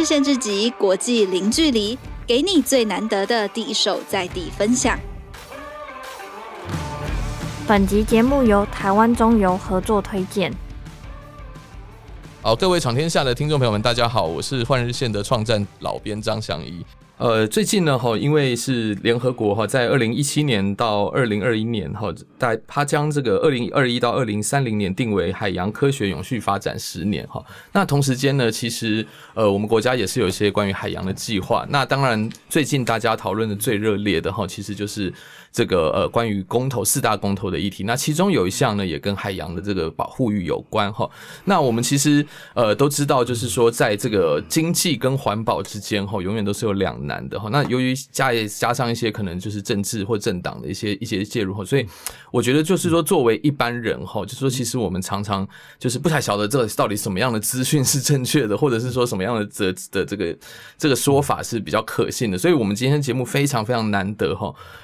日限制级国际零距离，给你最难得的第一手在地分享。本集节目由台湾中油合作推荐。好，各位闯天下的听众朋友们，大家好，我是换日线的创站老编张翔一。最近呢，因为是联合国在2017年到2021年，它将这个2021到2030年定为海洋科学永续发展10年。那同时间呢，其实我们国家也是有一些关于海洋的计划。那当然，最近大家讨论的最热烈的其实就是这个关于公投四大公投的议题。那其中有一项呢，也跟海洋的这个保护欲有关。那我们其实都知道，就是说在这个经济跟环保之间，永远都是有两难。那由于加上一些可能就是政治或政党的一些介入，所以我觉得就是说作为一般人，就是说其实我们常常就是不太晓得这到底什么样的资讯是正确的，或者是说什么样的这个说法是比较可信的。所以我们今天节目非常非常难得，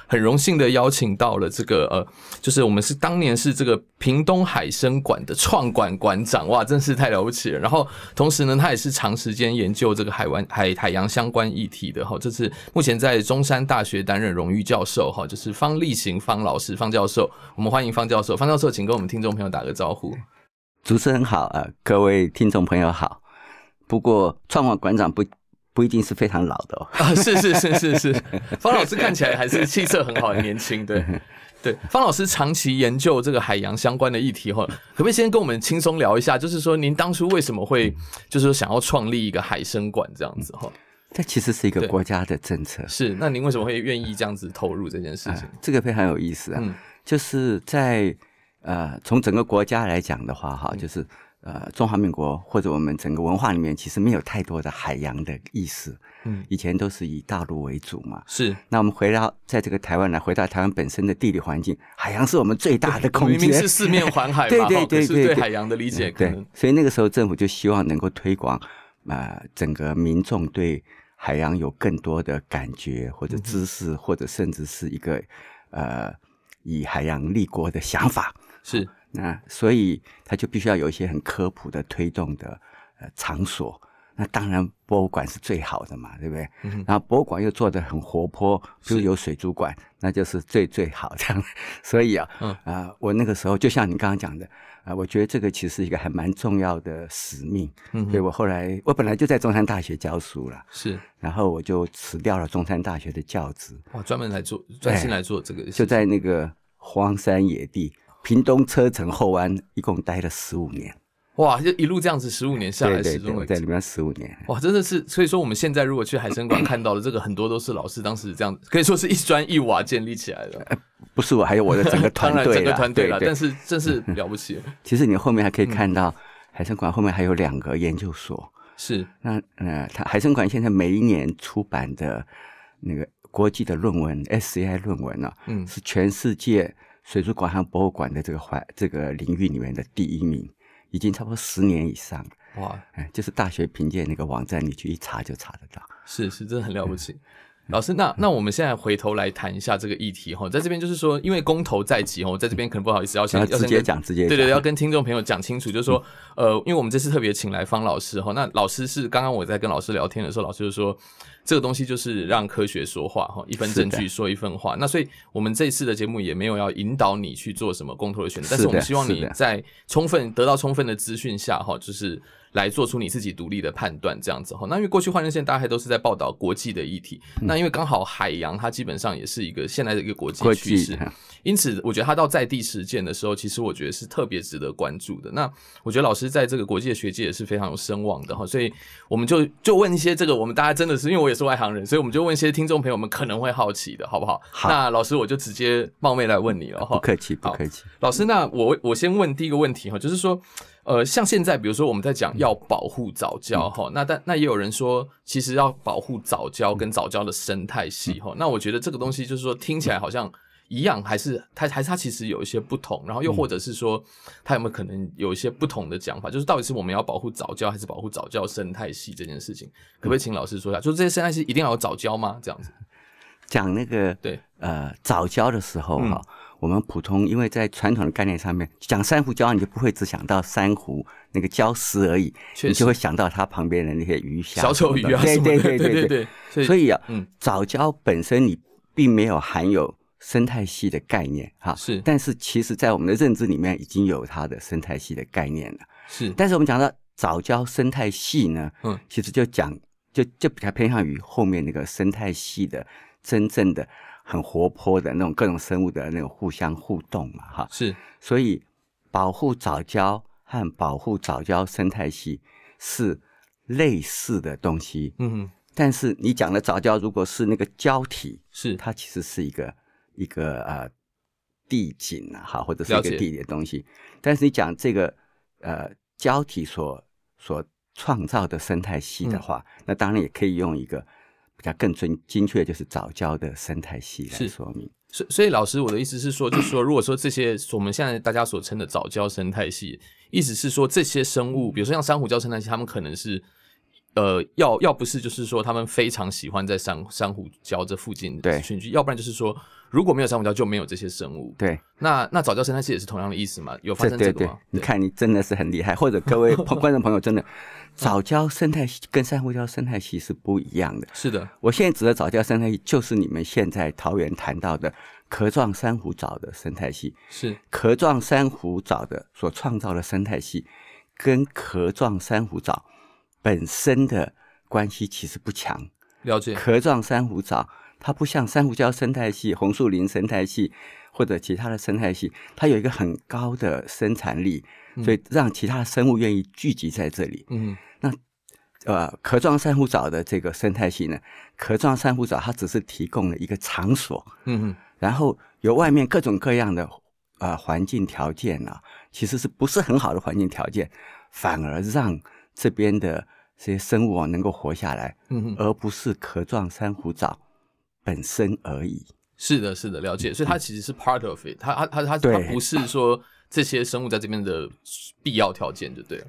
很荣幸的邀请到了这个就是我们是当年是这个屏东海生馆的创馆馆长，哇，真是太了不起了。然后同时呢，他也是长时间研究这个海洋相关议题的，这次目前在中山大学担任荣誉教授，就是方立行方老师，方教授，我们欢迎方教授。方教授，请跟我们听众朋友打个招呼。主持人好，各位听众朋友好。不过创馆馆长不一定是非常老的哦。是，方老师看起来还是气色很好，很年轻，对。对，方老师长期研究这个海洋相关的议题，可不可以先跟我们轻松聊一下，就是说您当初为什么会就是说想要创立一个海生馆这样子？这其实是一个国家的政策。是，那您为什么会愿意这样子投入这件事情？这个非常有意思就是在从整个国家来讲的话，就是中华民国或者我们整个文化里面其实没有太多的海洋的意识。以前都是以大陆为主嘛。是。那我们回到在这个台湾来，回到台湾本身的地理环境，海洋是我们最大的空间。明明是四面环海嘛，对，对海洋的理解可能。对，所以那个时候政府就希望能够推广整个民众对海洋有更多的感觉或者知识，或者甚至是一个以海洋立国的想法。是，那所以他就必须要有一些很科普的推动的场所。那当然博物馆是最好的嘛，对不对？然后博物馆又做得很活泼，比如有水族馆，那就是最好这样。所以我那个时候就像你刚刚讲的，我觉得这个其实一个还蛮重要的使命。所以我本来就在中山大学教书了，是，然后我就辞掉了中山大学的教职，哇，专心来做这个，就在那个荒山野地，屏东车城后湾，一共待了15年。哇，就一路这样子15年下来，始终为止。对，在里面15年。哇，真的是，所以说我们现在如果去海生馆看到的这个，很多都是老师当时这样，可以说是一砖一瓦建立起来的。不是我，还有我的整个团队啦。当然整个团队啦，但是真是了不起。其实你后面还可以看到，海生馆后面还有2个研究所。是。那海生馆现在每一年出版的那个国际的论文 SCI 论文呢，是全世界水族馆和博物馆的这个领域里面的第1名。已经差不多10年以上了，哇！就是大学评鉴那个网站，你去一查就查得到。是，真的很了不起。老师，那我们现在回头来谈一下这个议题哈，在这边就是说，因为公投在即哈，在这边可能不好意思，要直接讲，对，要跟听众朋友讲清楚，就是说，因为我们这次特别请来方老师哈，那老师是刚刚我在跟老师聊天的时候，老师就说。这个东西就是让科学说话，一分证据说一分话。那所以我们这一次的节目也没有要引导你去做什么公投的选择，但是我们希望你在得到充分的资讯下，就是来做出你自己独立的判断这样子。那因为过去换日线大概都是在报道国际的议题，那因为刚好海洋它基本上也是一个现在的一个国际趋势，因此我觉得它到在地实践的时候，其实我觉得是特别值得关注的。那我觉得老师在这个国际的学界也是非常有声望的，所以我们就问一些这个我们大家真的是因为我也是外行人，所以我们就问一些听众朋友们可能会好奇的，好不好？好，那老师我就直接冒昧来问你了，不客气。老师，那我先问第一个问题，就是说，像现在比如说我们在讲要保护藻礁，那也有人说其实要保护藻礁跟藻礁的生态系，那我觉得这个东西就是说听起来好像一样，还是它其实有一些不同，然后又或者是说它有没有可能有一些不同的讲法，就是到底是我们要保护藻礁还是保护藻礁生态系这件事情，可不可以请老师说一下，就是这些生态系一定要有藻礁吗？这样子讲那个对藻礁的时候我们普通因为在传统的概念上面讲珊瑚礁，你就不会只想到珊瑚那个礁石而已，你就会想到它旁边的那些鱼虾小丑鱼啊什么的，对，所以啊，藻礁本身你并没有含有生态系的概念哈，是，但是其实在我们的认知里面已经有它的生态系的概念了，是，但是我们讲到藻礁生态系呢，其实就讲就比较偏向于后面那个生态系的真正的很活泼的那种各种生物的那种互相互动嘛哈，是，所以保护藻礁和保护藻礁生态系是类似的东西，嗯，但是你讲的藻礁如果是那个礁体，是，它其实是一个地景啊，或者是一个地理的东西，但是你讲这个礁体所创造的生态系的话，那当然也可以用一个比较更精确就是藻礁的生态系来说明。所以老师，我的意思是说，就是说如果说这些我们现在大家所称的藻礁生态系，意思是说这些生物比如说像珊瑚礁生态系，他们可能是要不是就是说他们非常喜欢在珊瑚礁这附近群居，要不然就是说如果没有珊瑚礁就没有这些生物。对，那藻礁生态系也是同样的意思嘛？有发生这个吗？对，你看你真的是很厉害，或者各位观众朋友真的，藻礁生态系跟珊瑚礁生态系是不一样的。是的，我现在指的藻礁生态系就是你们现在桃园谈到的壳状珊瑚藻的生态系，是壳状珊瑚藻的所创造的生态系，跟壳状珊瑚藻本身的关系其实不强。了解。壳状珊瑚藻它不像珊瑚礁生态系、红树林生态系或者其他的生态系，它有一个很高的生产力，所以让其他生物愿意聚集在这里。嗯，那壳状珊瑚藻的这个生态系呢，壳状珊瑚藻它只是提供了一个场所，嗯，然后由外面各种各样的环境条件啊，其实是不是很好的环境条件，反而让这边的这些生物能够活下来，而不是壳状珊瑚藻本身而已。是的，了解。所以它其实是 part of it， 它不是说这些生物在这边的必要条件，就对了。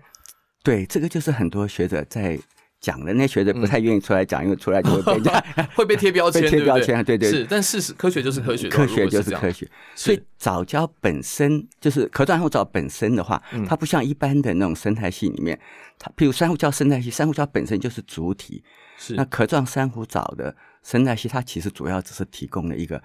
对，这个就是很多学者在讲的，那学者不太愿意出来讲，因为出来就会被会被贴标签，对。是，但事实科学就是科学，科学就是科学。所以藻礁本身就是壳状珊瑚藻本身的话，它不像一般的那种生态系里面，它譬如珊瑚礁生态系，珊瑚礁本身就是主体，是，那壳状珊瑚藻的生态系，它其实主要只是提供了一个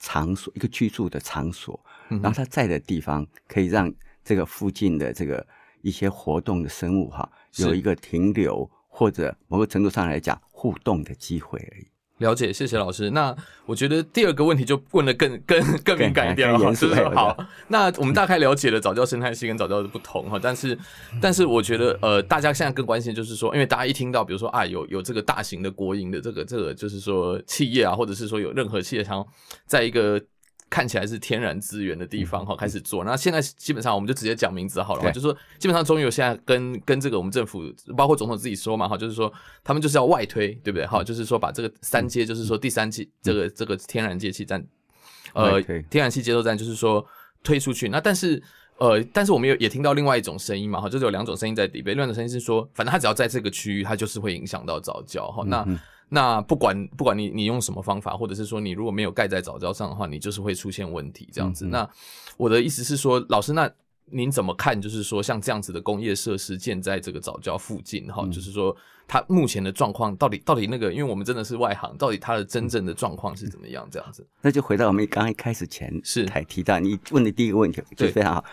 场所，一个居住的场所，然后它在的地方可以让这个附近的这个一些活动的生物哈有一个停留。或者某个程度上来讲互动的机会而已。了解，谢谢老师。那我觉得第二个问题就问得更敏感一点了，是不是？好，那我们大概了解了藻礁生态系跟藻礁的不同哈，但是我觉得大家现在更关心就是说，因为大家一听到比如说啊有这个大型的国营的这个就是说企业啊，或者是说有任何企业想在一个看起来是天然资源的地方开始做，那现在基本上我们就直接讲名字好了，就是说基本上中油现在跟这个我们政府包括总统自己说嘛，就是说他们就是要外推，对不对？好，就是说把这个三接，就是说第三期这个天然接气站，天然气接收站，就是说推出去。那但是我们也听到另外一种声音嘛，就是有两种声音在里面，另外一种声音是说，反正他只要在这个区域，他就是会影响到藻礁。那不管你用什么方法，或者是说你如果没有盖在藻礁上的话，你就是会出现问题这样子。那我的意思是说，老师，那您怎么看？就是说像这样子的工业设施建在这个藻礁附近，就是说它目前的状况到底那个，因为我们真的是外行，到底它的真正的状况是怎么样这样子？那就回到我们刚刚一开始前才提到你问的第一个问题，就非常好。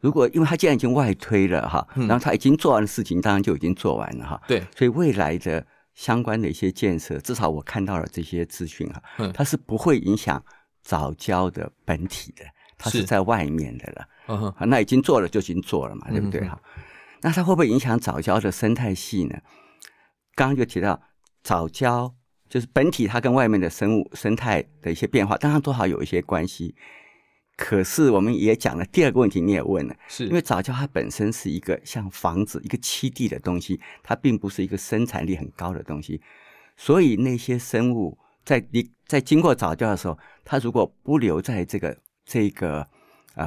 如果因为它既然已经外推了哈，然后它已经做完的事情，当然就已经做完了哈。对，所以未来的相关的一些建设，至少我看到了这些资讯啊，它是不会影响藻礁的本体的，它是在外面的了。那已经做了就已经做了嘛，对不对？那它会不会影响藻礁的生态系呢？刚刚就提到藻礁就是本体，它跟外面的生物生态的一些变化，当然多少有一些关系。可是我们也讲了第二个问题，你也问了，是因为藻礁它本身是一个像房子一个栖地的东西，它并不是一个生产力很高的东西，所以那些生物在经过藻礁的时候，它如果不留在这个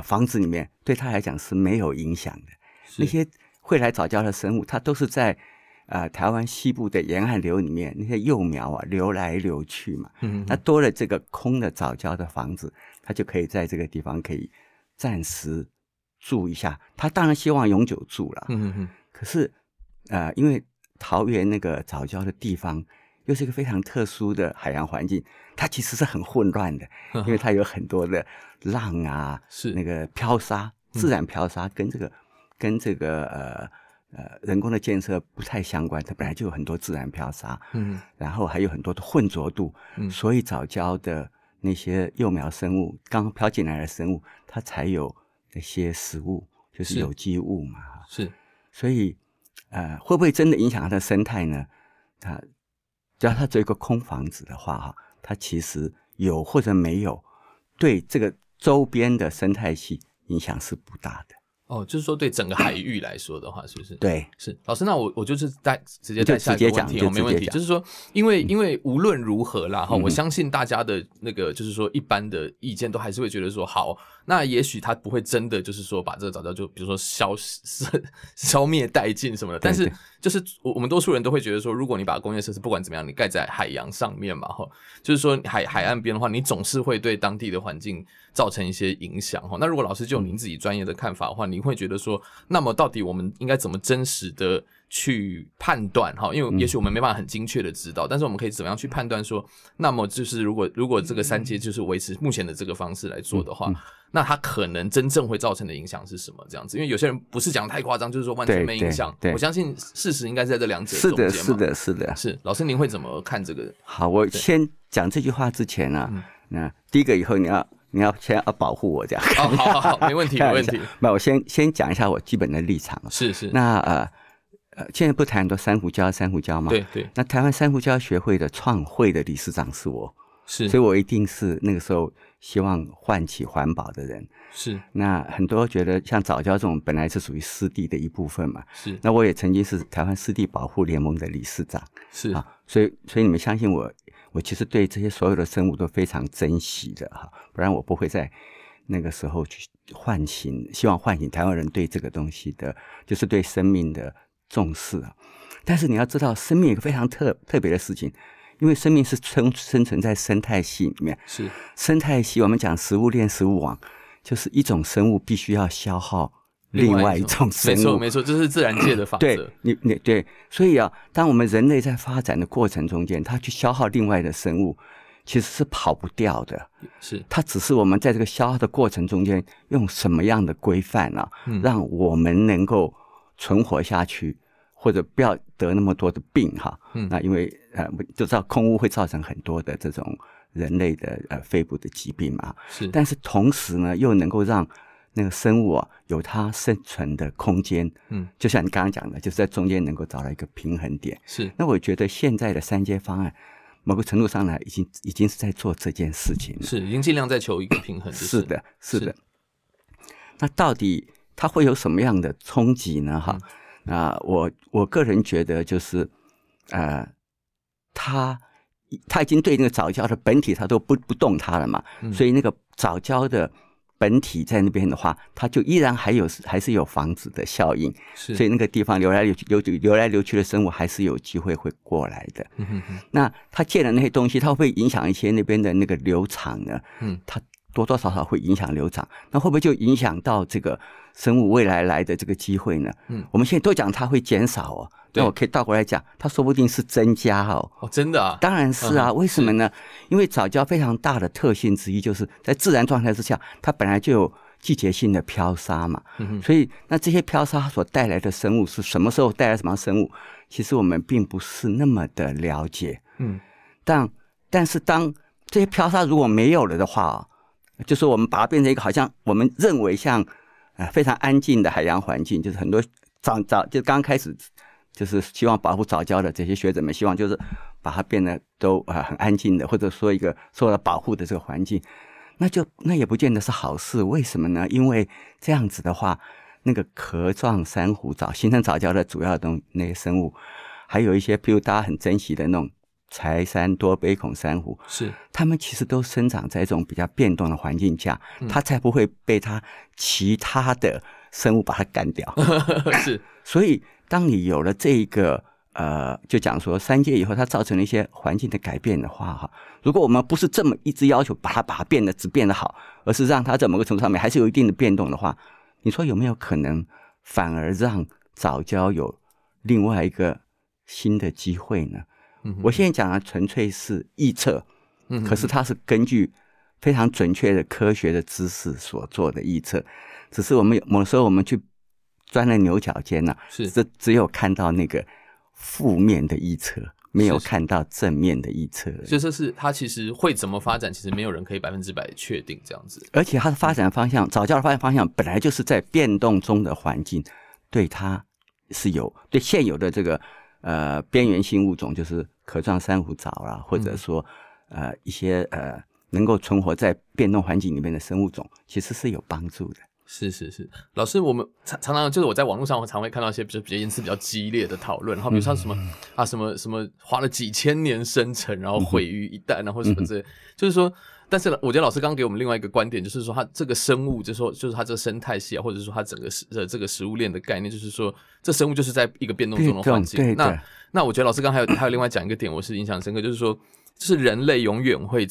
房子里面，对它来讲是没有影响的。那些会来藻礁的生物，它都是在台湾西部的沿岸流里面那些幼苗啊流来流去嘛，那多了这个空的藻礁的房子，它就可以在这个地方可以暂时住一下，他当然希望永久住了，可是因为桃园那个藻礁的地方又是一个非常特殊的海洋环境，它其实是很混乱的，因为它有很多的浪啊，是那个漂沙，自然漂沙跟这个人工的建设不太相关，它本来就有很多自然漂沙，然后还有很多的混浊度，所以藻礁的那些幼苗生物，刚飘进来的生物，它才有那些食物，就是有机物嘛，是，所以会不会真的影响它的生态呢？它只要它做一个空房子的话，它其实有或者没有，对这个周边的生态系影响是不大的。哦，就是说对整个海域来说的话，是不是？对，是老师，那我就是直接带下一个问题，我没问题。就是说，因为无论如何啦，哈，我相信大家的那个就是说一般的意见都还是会觉得说，好，那也许他不会真的就是说把这个藻礁就比如说消灭殆尽什么的，但是就是我们多数人都会觉得说，如果你把工业设施不管怎么样，你盖在海洋上面嘛，哈，就是说海岸边的话，你总是会对当地的环境造成一些影响，哈。那如果老师就您自己专业的看法的话，你会觉得说，那么到底我们应该怎么真实的去判断？因为也许我们没办法很精确的知道，但是我们可以怎么样去判断说，那么就是如果这个三阶就是维持目前的这个方式来做的话，那它可能真正会造成的影响是什么？这样子，因为有些人不是讲太夸张，就是说完全没影响。我相信事实应该是在这两者中间嘛。是的，是。老师，您会怎么看这个？好，我先讲这句话之前呢，那第一个以后你要先要保护我这样。哦，好，没问题。那我先讲一下我基本的立场。是。那现在不谈很多珊瑚礁吗？对。那台湾珊瑚礁学会的创会的理事长是我，是，所以我一定是那个时候希望唤起环保的人。是。那很多觉得像藻礁这种本来是属于湿地的一部分嘛，是。那我也曾经是台湾湿地保护联盟的理事长，是啊，所以你们相信我。我其实对这些所有的生物都非常珍惜的哈，不然我不会在那个时候去希望唤醒台湾人对这个东西的，就是对生命的重视啊。但是你要知道，生命有一个非常特别的事情，因为生命是生存在生态系里面。是生态系，我们讲食物链、食物网，就是一种生物必须要消耗另外一种生物。没错，这是自然界的法则。对，对，所以啊，当我们人类在发展的过程中间，它去消耗另外的生物，其实是跑不掉的。是，它只是我们在这个消耗的过程中间，用什么样的规范啊，让我们能够存活下去，或者不要得那么多的病哈。那因为就知道空污会造成很多的这种人类的肺部的疾病嘛。是，但是同时呢，又能够让那个生物啊有它生存的空间，就像你刚刚讲的，就是在中间能够找到一个平衡点。是，那我觉得现在的三阶方案，某个程度上呢，已经是在做这件事情了。是，已经尽量在求一个平衡。是的。那到底它会有什么样的冲击呢？哈，我个人觉得就是，它已经对那个藻礁的本体，它都不动它了嘛，所以那个藻礁的本体在那边的话，它就依然还是有房子的效应，所以那个地方流来流去的生物还是有机会会过来的。那它建的那些东西，它会不会影响一些那边的那个流场呢？它多多少少会影响流场，那会不会就影响到这个生物未来来的这个机会呢？我们现在都讲它会减少哦，那我可以倒过来讲，它说不定是增加哦。真的啊？当然是啊，为什么呢？因为藻礁非常大的特性之一就是在自然状态之下，它本来就有季节性的漂沙嘛，所以那这些漂沙所带来的生物是什么时候带来什么生物，其实我们并不是那么的了解。但是当这些漂沙如果没有了的话哦，就是我们把它变成一个好像我们认为像非常安静的海洋环境，就是很多就刚开始就是希望保护藻礁的这些学者们希望就是把它变得都很安静的，或者说一个受到保护的这个环境，那也不见得是好事。为什么呢？因为这样子的话，那个壳状珊瑚藻形成藻礁的主要的那些生物，还有一些比如大家很珍惜的那种柴山、多杯孔珊瑚，是，它们其实都生长在一种比较变动的环境下，它才不会被它其他的生物把它干掉。是，所以当你有了这一个就讲说三阶以后它造成了一些环境的改变的话哈，如果我们不是这么一直要求把它变得只变得好，而是让它在某个程度上面还是有一定的变动的话，你说有没有可能反而让藻礁有另外一个新的机会呢？我现在讲的纯粹是臆测，可是它是根据非常准确的科学的知识所做的臆测，只是我们有时候我们去钻了牛角尖啊，只有看到那个负面的臆测，没有看到正面的臆测。所以这是它其实会怎么发展，其实没有人可以100%确定这样子。而且它的发展方向，藻礁的发展方向本来就是在变动中的环境，对它是有对现有的这个边缘性物种，就是壳状珊瑚藻啦，或者说一些能够存活在变动环境里面的生物种，其实是有帮助的。是是是，老师，我们常常就是我在网络上，我常会看到一些比较言辞比较激烈的讨论，然后比如像什么什么花了几千年生成，然后毁于一旦，然后什么之类，就是说，但是我觉得老师刚给我们另外一个观点，就是说它这个生物，就是它这个生态系啊，或者说它整个这个食物链的概念，就是说这生物就是在一个变动中的环境。对对对，那我觉得老师刚还有另外讲一个点，我是印象深刻，就是说，就是人类永远会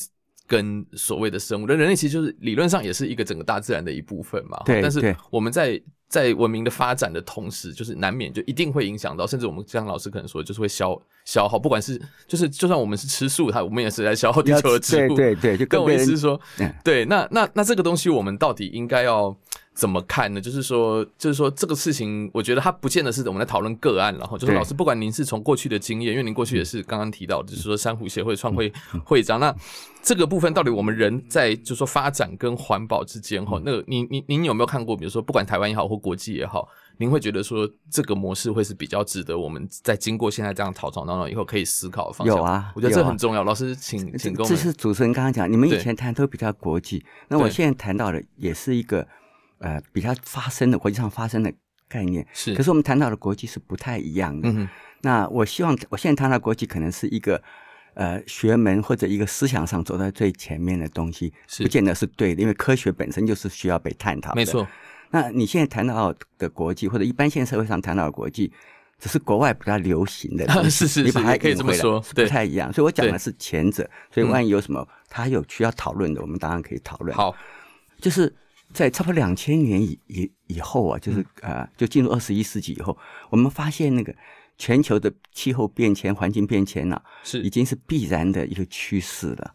跟所谓的生物，人类其实就是理论上也是一个整个大自然的一部分嘛。对，但是我们在文明的发展的同时，就是难免就一定会影响到，甚至我们像老师可能说，就是会消耗，不管是就是就算我们是吃素，我们也是在消耗地球的植物。对对对，就跟我意思是说，对，那这个东西我们到底应该要怎么看呢？就是说这个事情，我觉得它不见得是我们在讨论个案，然后就是老师，不管您是从过去的经验，因为您过去也是刚刚提到，就是说珊瑚协会创会会长，那这个部分到底我们人在就是说发展跟环保之间，那个您有没有看过，比如说不管台湾也好或国际也好，您会觉得说这个模式会是比较值得我们在经过现在这样吵吵闹闹以后可以思考的方向？有啊，我觉得这很重要。老师，请跟我们。这是主持人刚刚讲，你们以前谈都比较国际，那我现在谈到的也是一个。比较发生的国际上发生的概念，是，可是我们谈到的国际是不太一样的。那我希望我现在谈到的国际可能是一个学门或者一个思想上走在最前面的东西，不见得是对的，因为科学本身就是需要被探讨的。没错。那你现在谈到的国际，或者一般现在社会上谈到的国际，只是国外比较流行的东西，是是是，你把它可以这么说，不太一样。所以我讲的是前者，所以万一有什么它有需要讨论的，我们当然可以讨论。好，就是。在差不多2000年以后啊，就是就进入21世纪以后，我们发现那个全球的气候变迁、环境变迁啊，已经是必然的一个趋势了。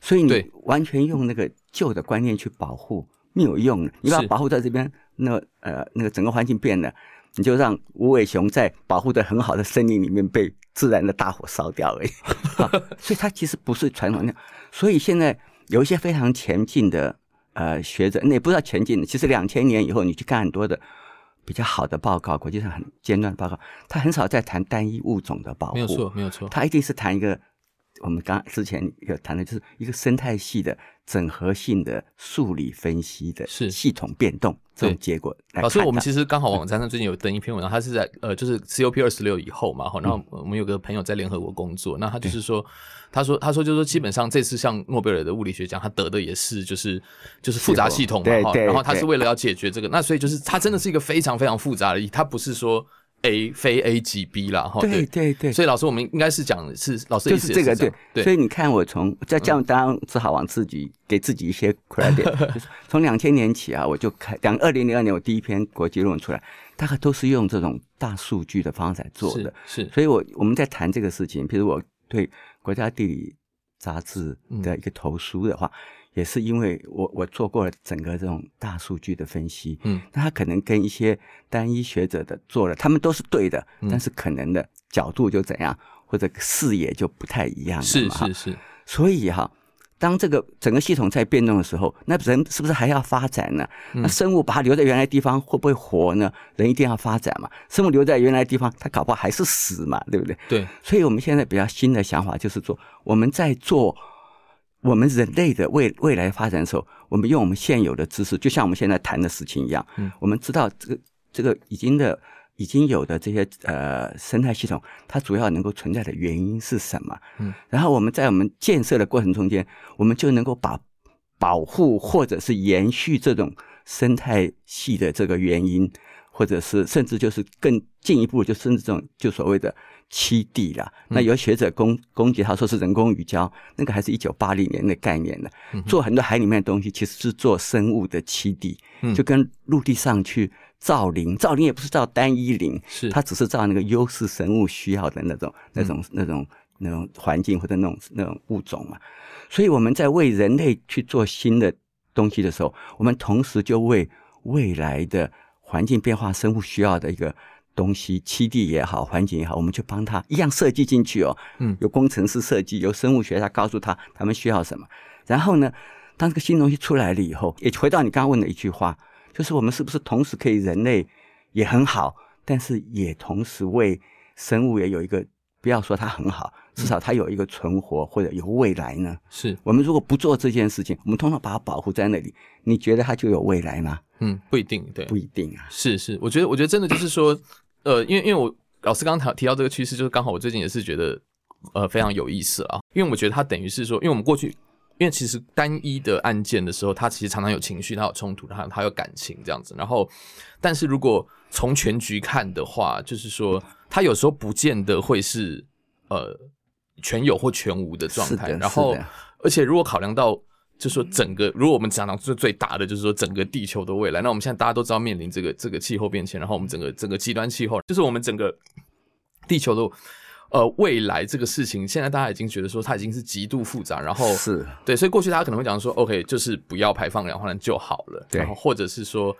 所以你完全用那个旧的观念去保护没有用的，你把它保护在这边，那个整个环境变了，你就让无尾熊在保护的很好的森林里面被自然的大火烧掉而已。所以它其实不是传统的。所以现在有一些非常前进的。学者那也不知道前进的，其实2000年以后你去看很多的比较好的报告，国际上很尖端的报告，他很少在谈单一物种的保护，没有错，没有错，他一定是谈一个我们刚之前有谈的，就是一个生态系的整合性的数理分析的系统变动这种结果。老师，我们其实刚好网站上最近有登一篇文章，它是在就是 COP26 以后嘛，然后我们有个朋友在联合国工作，那他就是说，他说就是说，基本上这次像诺贝尔的物理学奖，他得的也是就是复杂系统嘛，然后他是为了要解决这个，那所以就是他真的是一个非常非常复杂的，他不是说。A 非 A 即 B 啦，对对对，所以老师我们应该是讲是老师的意思是就是这个， 对，所以你看我从在这样当然只好往自己给自己一些 credit， 从2000年起啊，我就2002年我第一篇国际论文出来，大概都是用这种大数据的方法来做的，是，所以我们在谈这个事情，比如我对国家地理杂志的一个投书的话，也是因为我做过了整个这种大数据的分析，那他可能跟一些单一学者的做了，他们都是对的，但是可能的角度就怎样，或者视野就不太一样，是是是。所以哈，当这个整个系统在变动的时候，那人是不是还要发展呢？那生物把它留在原来地方会不会活呢？人一定要发展嘛，生物留在原来地方，它搞不好还是死嘛，对不对？对。所以我们现在比较新的想法就是说，我们在做。我们人类的未来发展的时候，我们用我们现有的知识，就像我们现在谈的事情一样，我们知道这个已经有的这些生态系统，它主要能够存在的原因是什么？然后我们在我们建设的过程中间，我们就能够把保护或者是延续这种生态系的这个原因。或者是甚至就是更进一步，就甚至这种就所谓的七地啦。那有学者攻击他说是人工鱼礁，那个还是1980年的概念了。做很多海里面的东西其实是做生物的七地，就跟陆地上去造林，造林也不是造单一林，它只是造那个优势生物需要的那种环境或者那种物种嘛。所以我们在为人类去做新的东西的时候，我们同时就为未来的环境变化生物需要的一个东西，栖地也好，环境也好，我们就帮他一样设计进去哦。有工程师设计，有生物学家告诉他们需要什么。然后呢，当这个新东西出来了以后，也回到你刚刚问的一句话，就是我们是不是同时可以人类也很好，但是也同时为生物也有一个，不要说它很好，至少它有一个存活或者有未来呢？是我们如果不做这件事情，我们通常把它保护在那里，你觉得它就有未来吗？不一定，对，不一定啊。是，我觉得真的就是说，因为我老师刚刚提到这个趋势，就是刚好我最近也是觉得非常有意思啊，因为我觉得它等于是说，因为我们过去。因为其实单一的案件的时候，他其实常常有情绪，他有冲突，他有感情这样子。然后，但是如果从全局看的话，就是说他有时候不见得会是全有或全无的状态。然后，而且如果考量到，就是说整个，如果我们讲到最大的，就是说整个地球的未来，那我们现在大家都知道面临这个气候变迁，然后我们整个极端气候，就是我们整个地球的。未来这个事情，现在大家已经觉得说它已经是极度复杂，然后是对，所以过去大家可能会讲说 ，OK， 就是不要排放二氧化碳就好了，对，然后或者是说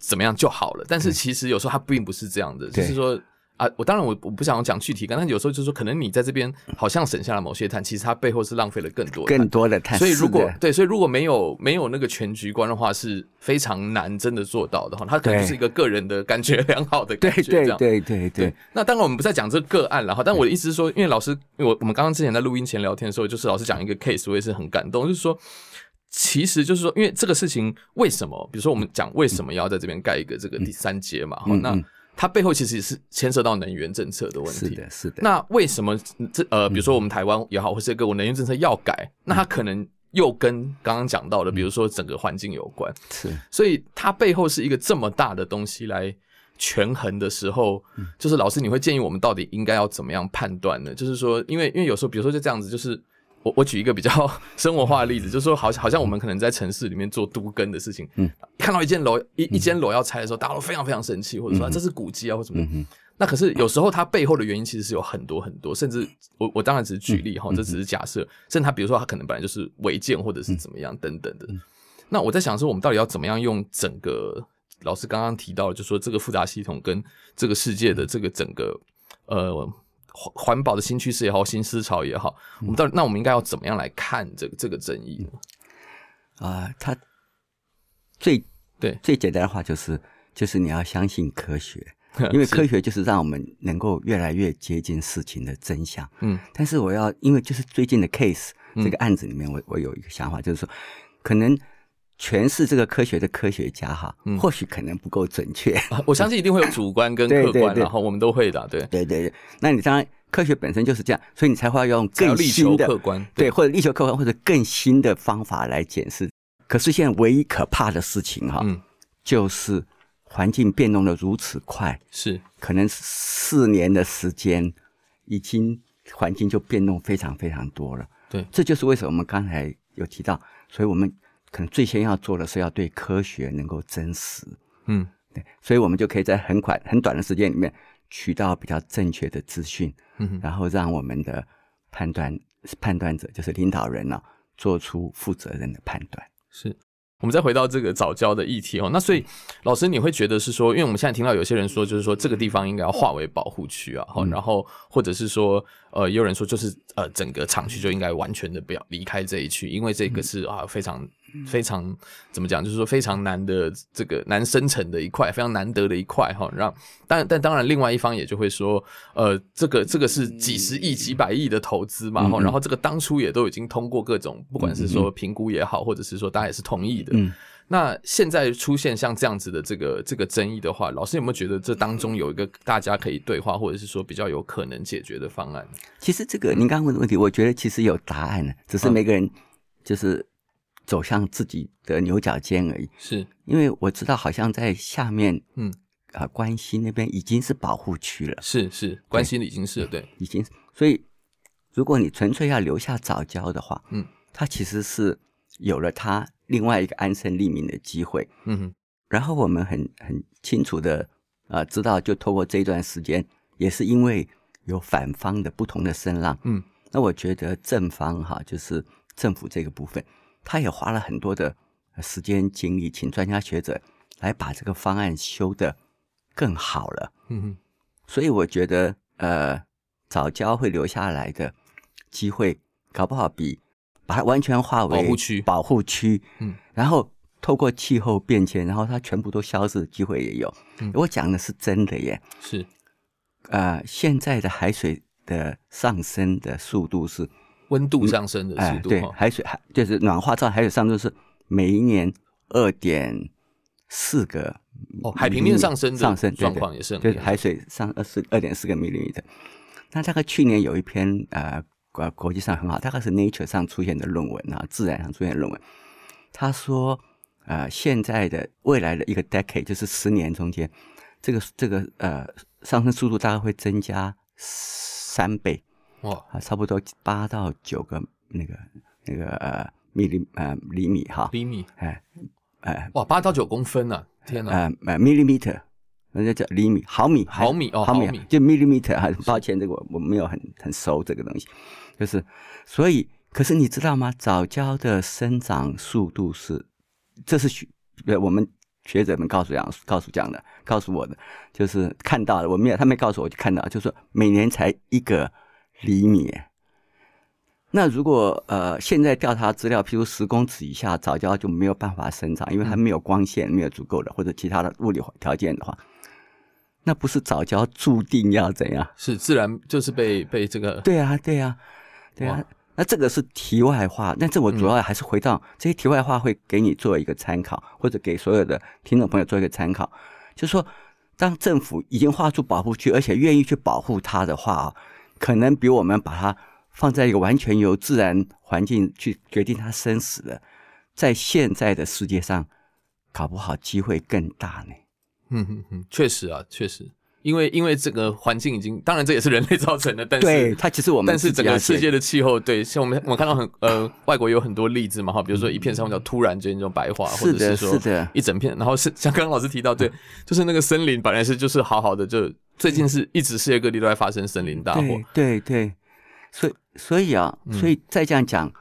怎么样就好了。但是其实有时候它并不是这样的，就是说啊，我当然我不想讲具体，但有时候就是说，可能你在这边好像省下了某些碳，其实它背后是浪费了更多的碳。所以如果对，所以如果没有那个全局观的话，是非常难真的做到的话，它可能就是一个个人的感觉良好的感觉这样。对。那当然我们不再讲这个案了哈，但我的意思是说，因为老师，我们刚刚之前在录音前聊天的时候，就是老师讲一个 case， 我也是很感动，就是说。其实就是说，因为这个事情为什么，比如说我们讲为什么要在这边盖一个这个第三阶嘛，那它背后其实是牵涉到能源政策的问题。是的。那为什么比如说我们台湾也好，或是各国能源政策要改，那它可能又跟刚刚讲到的，比如说整个环境有关。是。所以它背后是一个这么大的东西来权衡的时候，就是老师你会建议我们到底应该要怎么样判断呢？就是说，因为有时候比如说就这样子，就是。我举一个比较生活化的例子，就是说好像我们可能在城市里面做都更的事情，看到一间楼要拆的时候，大家都非常非常生气，或者说这是古迹啊或什么。那可是有时候它背后的原因其实是有很多很多，甚至我当然只是举例齁，这只是假设，甚至它比如说它可能本来就是违建或者是怎么样等等的。那我在想说我们到底要怎么样用整个老师刚刚提到的，就是说这个复杂系统跟这个世界的这个整个环保的新趋势也好，新思潮也好，我们到底那我们应该要怎么样来看这个争议呢？它最简单的话就是你要相信科学，因为科学就是让我们能够越来越接近事情的真相。但是我要因为就是最近的 case 这个案子里面，我有一个想法，就是说可能。全是这个科学的科学家哈，或许可能不够准确。我相信一定会有主观跟客观，然后我们都会的，对。那你当然科学本身就是这样，所以你才会要用更新的，对，或者力求客观，或者更新的方法来检视。可是现在唯一可怕的事情哈，就是环境变动的如此快，是可能4年的时间，已经环境就变动非常非常多了。对，这就是为什么我们刚才有提到，所以我们。可能最先要做的是要对科学能够真实，对，所以我们就可以在很短的时间里面取到比较正确的资讯，然后让我们的判断者就是领导人啊，做出负责任的判断。是，我们再回到这个藻礁的议题哦，那所以老师你会觉得是说，因为我们现在听到有些人说，就是说这个地方应该要划为保护区啊，然后或者是说也有人说就是整个厂区就应该完全的不要离开这一区，因为这个是非常。非常怎么讲，就是说非常难的这个难生成的一块，非常难得的一块齁，但当然另外一方也就会说这个是几十亿几百亿的投资嘛齁，然后这个当初也都已经通过各种不管是说评估也好，或者是说大家也是同意的。那现在出现像这样子的这个争议的话，老师有没有觉得这当中有一个大家可以对话，或者是说比较有可能解决的方案？其实这个您刚刚问的问题，我觉得其实有答案，只是每个人就是走向自己的牛角尖而已。是，因为我知道好像在下面关西那边已经是保护区了，是关西已经是了，对，已经。所以如果你纯粹要留下藻礁的话，嗯，它其实是有了它另外一个安身立命的机会，嗯哼。然后我们很清楚的知道，就透过这一段时间，也是因为有反方的不同的声浪，嗯，那我觉得正方哈，就是政府这个部分，他也花了很多的时间精力，请专家学者来把这个方案修得更好了，嗯哼。所以我觉得藻礁会留下来的机会，搞不好比把它完全化为保护区，嗯，然后透过气候变迁，然后它全部都消失的机会也有，嗯，我讲的是真的耶，是现在的海水的上升的速度是温度上升的速度，对，海水就是暖化造成海水上升是每一年 2.4 个海平面上升的状况也是很，对，就是海水上 2.4 个 mm。 那大概去年有一篇国际上很好，大概是 Nature 上出现的论文啊，自然上出现的论文，他说现在的未来的一个 decade 就是10年中间，这个上升速度大概会增加3倍，哇，差不多8到9个那个厘米哈，厘米，哇，8到9公分啊，天哪，millimeter， 那叫厘米，毫米，就 millimeter， 抱歉，这个我没有很熟这个东西，就是所以，可是你知道吗？藻礁的生长速度是，这是我们学者们告诉我的，就是看到了，我没有，他没告诉我，就看到了，就是说每年才1个厘米。那如果现在调查资料，譬如10公尺以下藻礁就没有办法生长，因为它没有光线，没有足够的或者其他的物理条件的话，那不是藻礁注定要怎样？是自然就是被这个。对啊。那这个是题外话，但是我主要还是回到这些题外话，会给你做一个参考，或者给所有的听众朋友做一个参考，就是说当政府已经划出保护区，而且愿意去保护它的话，可能比我们把它放在一个完全由自然环境去决定它生死的，在现在的世界上搞不好机会更大呢。确实啊，确实，因为这个环境已经，当然这也是人类造成的，但是对它其实我们，但是整个世界的气候，对，像我们看到外国有很多例子嘛哈，比如说一片沙漠突然间就白化，或者是说一整片，然后是像刚刚老师提到，对，就是那个森林本来是就是好好的，就最近是一直世界各地都在发生森林大火，对，所以再这样讲，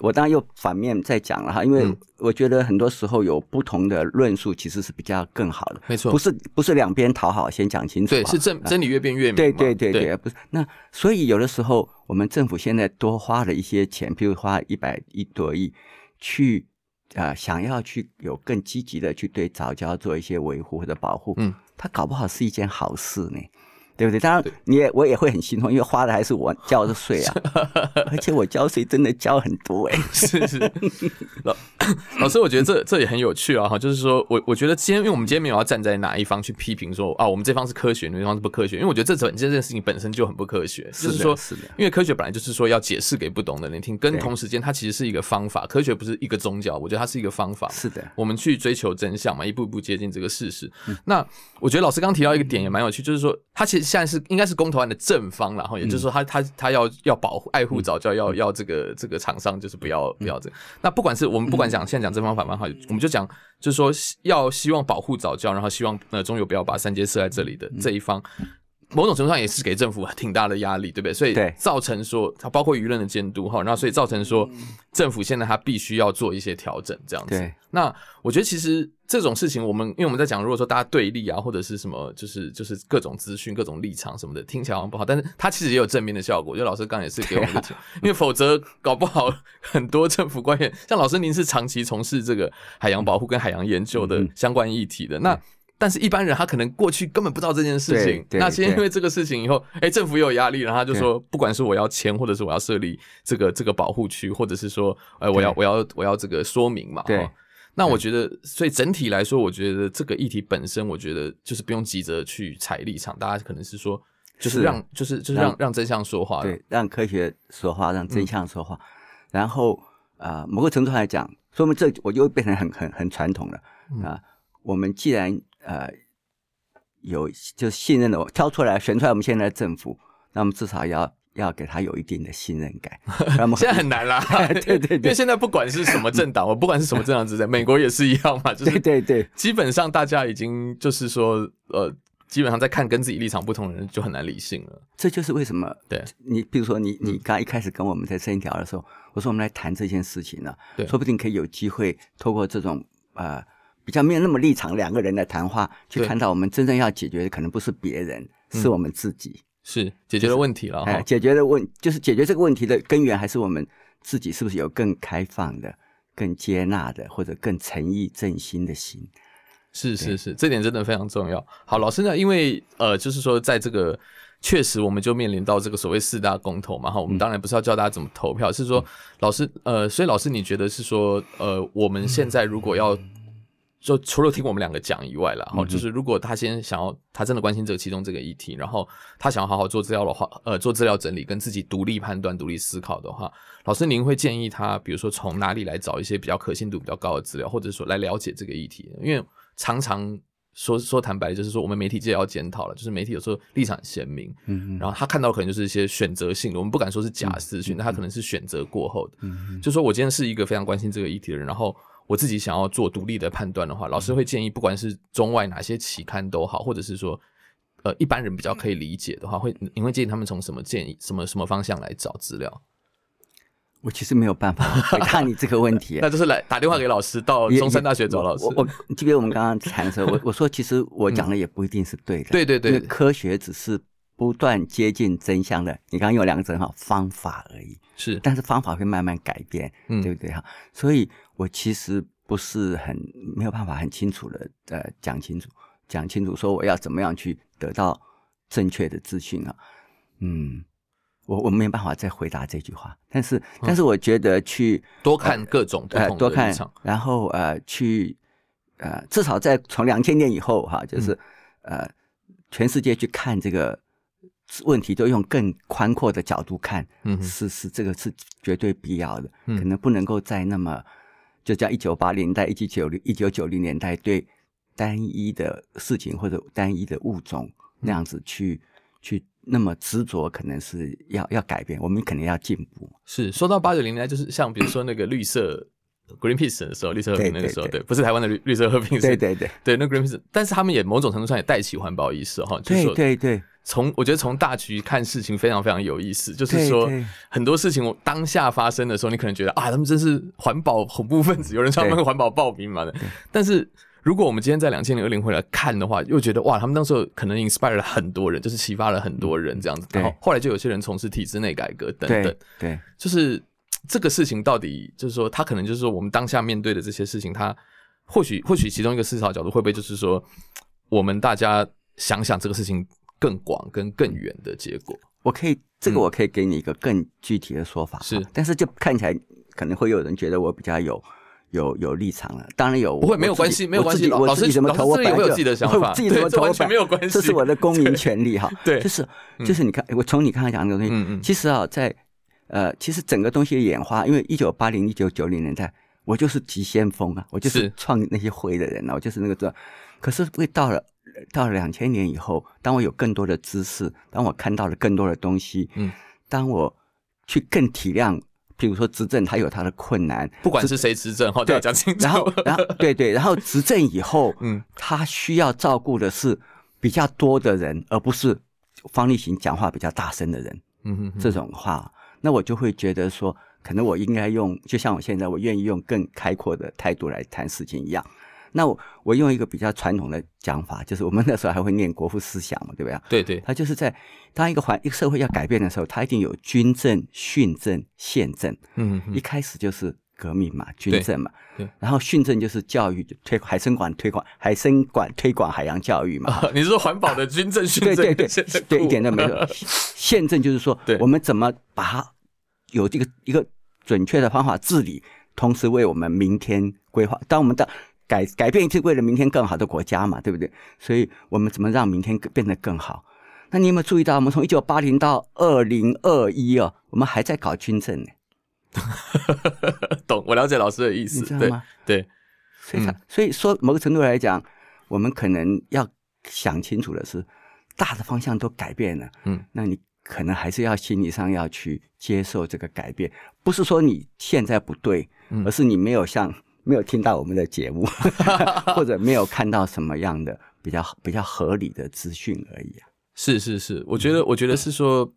我当然又反面再讲了哈，因为我觉得很多时候有不同的论述其实是比较更好的，没错，不是两边讨好，先讲清楚，对，是真理越辩越明，对，不是，那所以有的时候我们政府现在多花了一些钱，比如花100多亿去想要去有更积极的去对藻礁做一些维护或者保护，嗯，它搞不好是一件好事呢。对不对？当然我也会很心痛，因为花的还是我交的税啊，而且我交税真的交很多是。老师，我觉得这也很有趣啊，就是说我觉得今天，因为我们今天没有要站在哪一方去批评说啊，我们这方是科学，那方是不科学，因为我觉得这件事情本身就很不科学，就是说因为科学本来就是说要解释给不懂的人听，跟同时间它其实是一个方法，科学不是一个宗教，我觉得它是一个方法，是的，我们去追求真相嘛，一步一步接近这个事实。那我觉得老师刚提到一个点也蛮有趣，就是说它其实现在是应该是公投案的正方啦，也就是说他要保护爱护藻礁，要这个厂商就是不要这个。那不管是我们不管讲现在讲正方反方，我们就讲就是说要希望保护藻礁，然后希望中油不要把三接设在这里的这一方，某种程度上也是给政府挺大的压力，对不对？所以造成说它包括舆论的监督，那所以造成说政府现在它必须要做一些调整这样子。那我觉得其实这种事情，因为我们在讲，如果说大家对立啊，或者是什么，就是各种资讯、各种立场什么的，听起来好像不好，但是它其实也有正面的效果。我觉得老师刚才也是给我们的，因为否则搞不好很多政府官员，像老师您是长期从事这个海洋保护跟海洋研究的相关议题的，但是一般人他可能过去根本不知道这件事情，那现在因为这个事情以后，政府也有压力，然后他就说，不管是我要签，或者是我要设立这个保护区，或者是说，我要这个说明嘛，对。那我觉得，所以整体来说，我觉得这个议题本身，我觉得就是不用急着去踩立场，大家可能是说，就是让真相说话，对，让科学说话，让真相说话。然后某个程度上来讲，说明这我就变成很传统了啊。我们既然有就是信任的，挑出来选出来我们现在的政府，那我们至少要给他有一定的信任感。现在很难啦，对对对，因为现在不管是什么政党，我不管是什么政党执政，美国也是一样嘛，就是对对对，基本上大家已经就是说基本上在看跟自己立场不同的人就很难理性了。这就是为什么对你比如说你刚一开始跟我们在深聊的时候，我说我们来谈这件事情呢，说不定可以有机会透过这种比较没有那么立场两个人的谈话，去看到我们真正要解决的可能不是别人，是我们自己。是解决了问题了，就是解决了就是解决这个问题的根源还是我们自己是不是有更开放的、更接纳的，或者更诚意正心的心。是是是，这点真的非常重要。好，老师呢，因为就是说在这个确实我们就面临到这个所谓四大公投嘛，我们当然不是要教大家怎么投票，是说老师所以老师你觉得是说我们现在如果要就除了听我们两个讲以外啦，就是如果他先想要他真的关心这个其中这个议题，然后他想要好好做资料的话，做资料整理跟自己独立判断独立思考的话，老师您会建议他比如说从哪里来找一些比较可信度比较高的资料，或者说来了解这个议题？因为常常说坦白就是说我们媒体界要检讨了，就是媒体有时候立场鲜明，然后他看到可能就是一些选择性的，我们不敢说是假资讯，但他可能是选择过后的，就说我今天是一个非常关心这个议题的人，然后我自己想要做独立的判断的话，老师会建议不管是中外哪些期刊都好，或者是说一般人比较可以理解的话，你会建议他们从什么建议什么方向来找资料？我其实没有办法回答你这个问题。那就是来打电话给老师，到中山大学找老师。即便我们刚刚谈的时候我说其实我讲的也不一定是对的。对对对。因为科学只是不断接近真相的，你刚刚有两个真好方法而已。是。但是方法会慢慢改变，对不对？所以我其实不是没有办法很清楚的讲清楚说我要怎么样去得到正确的资讯啊。我没有办法再回答这句话。但是我觉得去多看各种不同的多看，然后去至少在从2000年以后哈，就是全世界去看这个问题都用更宽阔的角度看，是这个是绝对必要的，可能不能够再那么就叫1980年代1990年代对单一的事情或者单一的物种那样子去那么执着，可能是要改变，我们可能要进步。是说到890年代，就是像比如说那个绿色Greenpeace 的时候，绿色和平那个时候， 对，不是台湾的绿色和平，对对对对，那 Greenpeace， 但是他们也某种程度上也带起环保意识哈，就是说对对对，我觉得从大局看事情非常非常有意思，就是说对对很多事情我当下发生的时候，你可能觉得啊，他们真是环保恐怖分子，有人说他们环保暴民嘛的，但是如果我们今天在2020回来看的话，又觉得哇，他们当时可能 inspire 了很多人，就是启发了很多人这样子，然后后来就有些人从事体制内改革等等， 对，就是。这个事情到底就是说，他可能就是说，我们当下面对的这些事情，他或许其中一个思考角度会不会就是说，我们大家想想这个事情更广跟更远的结果。我可以给你一个更具体的说法，是，但是就看起来可能会有人觉得我比较有立场了，当然有，不会没有关系，没有关系。老师怎么投，我自己会有自己的想法，对，这完全没有关系，这是我的公民权利哈。对，就是你看，我从你刚才讲的东西，其实啊，其实整个东西的演化，因为1980、1990年代，我就是急先锋啊，我就是创那些会的人啊，我就是那个。可是到了2000年以后，当我有更多的知识，当我看到了更多的东西，当我去更体谅，比如说执政它有它的困难，不管是谁执政，都要讲清楚。然后对，然后执政以后，他需要照顾的是比较多的人，而不是方力行讲话比较大声的人，这种话。那我就会觉得说，可能我应该用，就像我现在我愿意用更开阔的态度来谈事情一样。那我用一个比较传统的讲法，就是我们那时候还会念国父思想嘛，对不对？对对。他就是在当一个社会要改变的时候，他一定有军政、训政、宪政。一开始就是革命嘛，军政嘛。对。然后训政就是教育，海参馆推广海洋教育嘛。你是说环保的军政训政？对对对，对，一点都没有。宪政就是说，我们怎么把它有这个一个准确的方法治理，同时为我们明天规划。当我们改变是为了明天更好的国家嘛，对不对？所以我们怎么让明天变得更好？那你有没有注意到，我们从1980到2021哦，我们还在搞军政呢？懂，我了解老师的意思，你知道吗？对，所以说某个程度来讲，我们可能要想清楚的是大的方向都改变了，嗯，那你可能还是要心理上要去接受这个改变，不是说你现在不对，而是你没有听到我们的节目或者没有看到什么样的比较合理的资讯而已啊。是，我觉得是说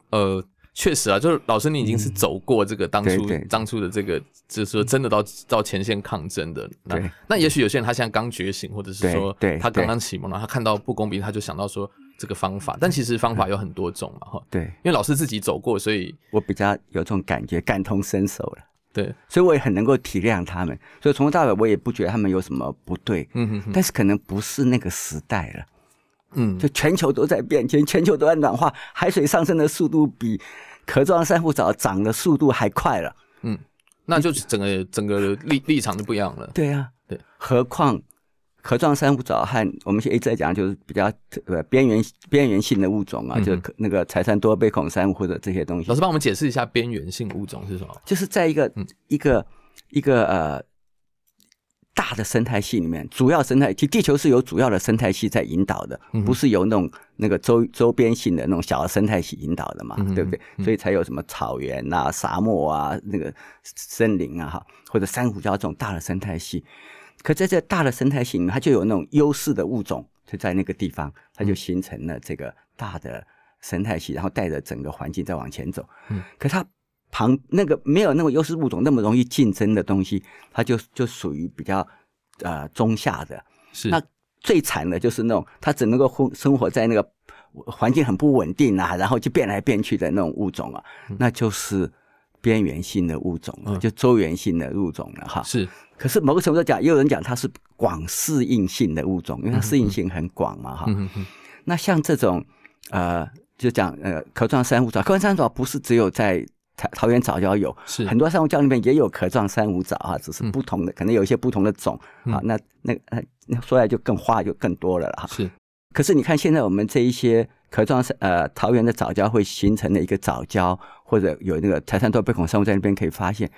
确实啊，就是老师你已经是走过这个当初的这个，就是说真的到前线抗争的。那也许有些人他现在刚觉醒，或者是说他刚刚启蒙，然后他看到不公平，他就想到说这个方法，但其实方法有很多种嘛，哈。对，因为老师自己走过，所以我比较有这种感觉，感同身受了。对，所以我也很能够体谅他们，所以从头到尾我也不觉得他们有什么不对，但是可能不是那个时代了。嗯，就全球都在变迁，全球都在暖化，海水上升的速度比壳状珊瑚藻长的速度还快了。嗯，那就整个立场就不一样了。对啊，对，何况壳状珊瑚藻和我们一直在讲就是比较边缘性的物种啊，就那个柴山多杯孔珊瑚或者这些东西。老师帮我们解释一下边缘性物种是什么？就是在一个大的生态系里面，主要生态，其实地球是由主要的生态系在引导的，不是由那个周边性的那种小的生态系引导的嘛，对不对？所以才有什么草原啊、沙漠啊、那个森林啊，或者珊瑚礁这种大的生态系。可在这大的生态系里面，它就有那种优势的物种，就在那个地方，它就形成了这个大的生态系，然后带着整个环境再往前走。可它那个没有那么优势物种那么容易竞争的东西，它就属于比较中下的。是，那最惨的就是那种它只能够生活在那个环境很不稳定啊，然后就变来变去的那种物种啊，那就是边缘性的物种了，就周缘性的物种了哈。是，可是某个程度讲，也有人讲它是广适应性的物种，因为它适应性很广嘛哈。那像这种就讲壳状珊瑚藻，壳状珊瑚藻不是只有在桃园藻礁有，很多珊瑚礁里面也有壳状珊瑚藻啊，只是不同的，可能有一些不同的种啊。那说来就更花就更多了啦。是，可是你看现在我们这一些壳状桃园的藻礁会形成的一个藻礁，或者有那个柴山多杯孔珊瑚在那边可以发现，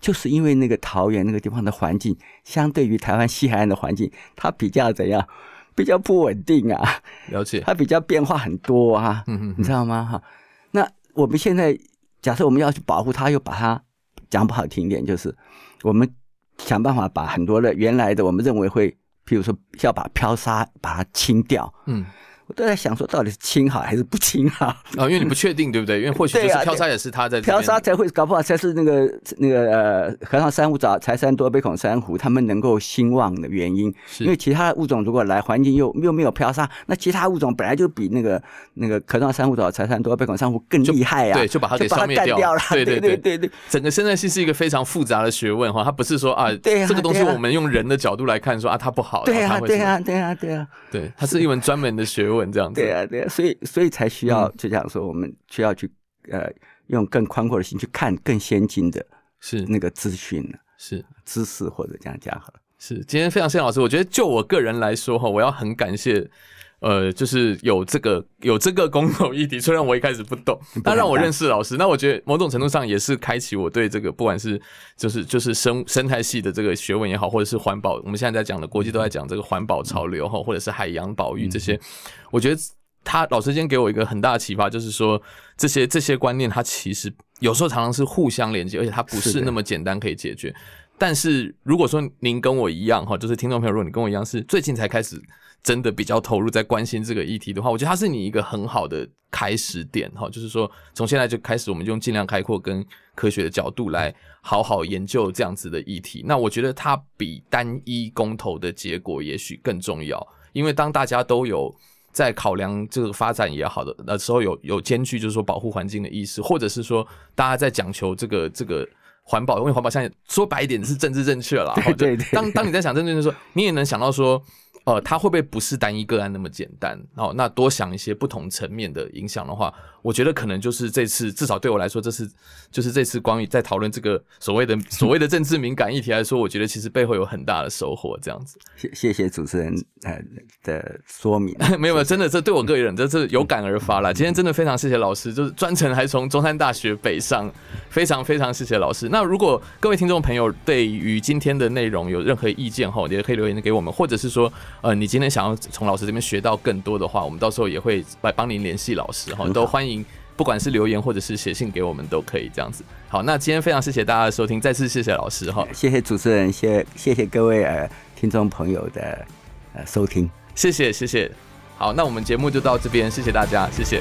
就是因为那个桃园那个地方的环境，相对于台湾西海岸的环境，它比较怎样？比较不稳定啊。了解，它比较变化很多啊。你知道吗？哈，那我们现在。假设我们要去保护它，又把它讲不好听一点，就是我们想办法把很多的原来的我们认为会，譬如说要把漂沙把它清掉。嗯，我都在想说到底是清好还是不清好啊？因为你不确定，对不对？因为或许就是漂沙也是它在这边、啊、漂沙才会搞不好才是那个壳状珊瑚藻、柴山多杯孔珊瑚它们能够兴旺的原因，因为其他的物种如果来环境又没有漂沙，那其他物种本来就比那个壳状珊瑚藻、柴山多杯孔珊瑚更厉害啊，对，就把它给消灭掉了。对，整个生态系是一个非常复杂的学问哈，它不是说啊，这个东西我们用人的角度来看说啊它不好，对，它是一门专门的学问。这样子对啊，所以才需要就讲说我们需要去用更宽阔的心去看更先进的那个资讯是知识，或者这样讲好了。是，今天非常谢谢老师，我觉得就我个人来说我要很感谢就是有这个公投议题，虽然我一开始不懂，但让我认识老师，那我觉得某种程度上也是开启我对这个不管是就是生态系的这个学问也好，或者是环保，我们现在在讲的国际都在讲这个环保潮流或者是海洋保育这些，我觉得老师今天给我一个很大的启发，就是说这些观念它其实有时候常常是互相连接，而且它不是那么简单可以解决。但是如果说您跟我一样，就是听众朋友，如果你跟我一样是最近才开始真的比较投入在关心这个议题的话，我觉得它是你一个很好的开始点，就是说从现在就开始我们用尽量开阔跟科学的角度来好好研究这样子的议题。那我觉得它比单一公投的结果也许更重要，因为当大家都有在考量这个发展也好的那时候，有兼具就是说保护环境的意识，或者是说大家在讲求这个环保，因为环保现在说白一点是政治正确啦。对，当你在想政治正确的时候，你也能想到说它会不会不是单一个案那么简单那多想一些不同层面的影响的话，我觉得可能就是这次至少对我来说，这次关于在讨论这个所谓的政治敏感议题来说，我觉得其实背后有很大的收获这样子。谢谢主持人的说明。没有，真的这对我个人这有感而发啦。今天真的非常谢谢老师，就是专程还从中山大学北上，非常非常谢谢老师。那如果各位听众朋友对于今天的内容有任何意见也可以留言给我们，或者是说你今天想要从老师这边学到更多的话，我们到时候也会来帮您联系老师，都欢迎不管是留言或者是写信给我们都可以这样子。好，那今天非常谢谢大家的收听，再次谢谢老师，谢谢主持人，谢谢各位听众朋友的收听，谢谢。好，那我们节目就到这边，谢谢大家，谢谢。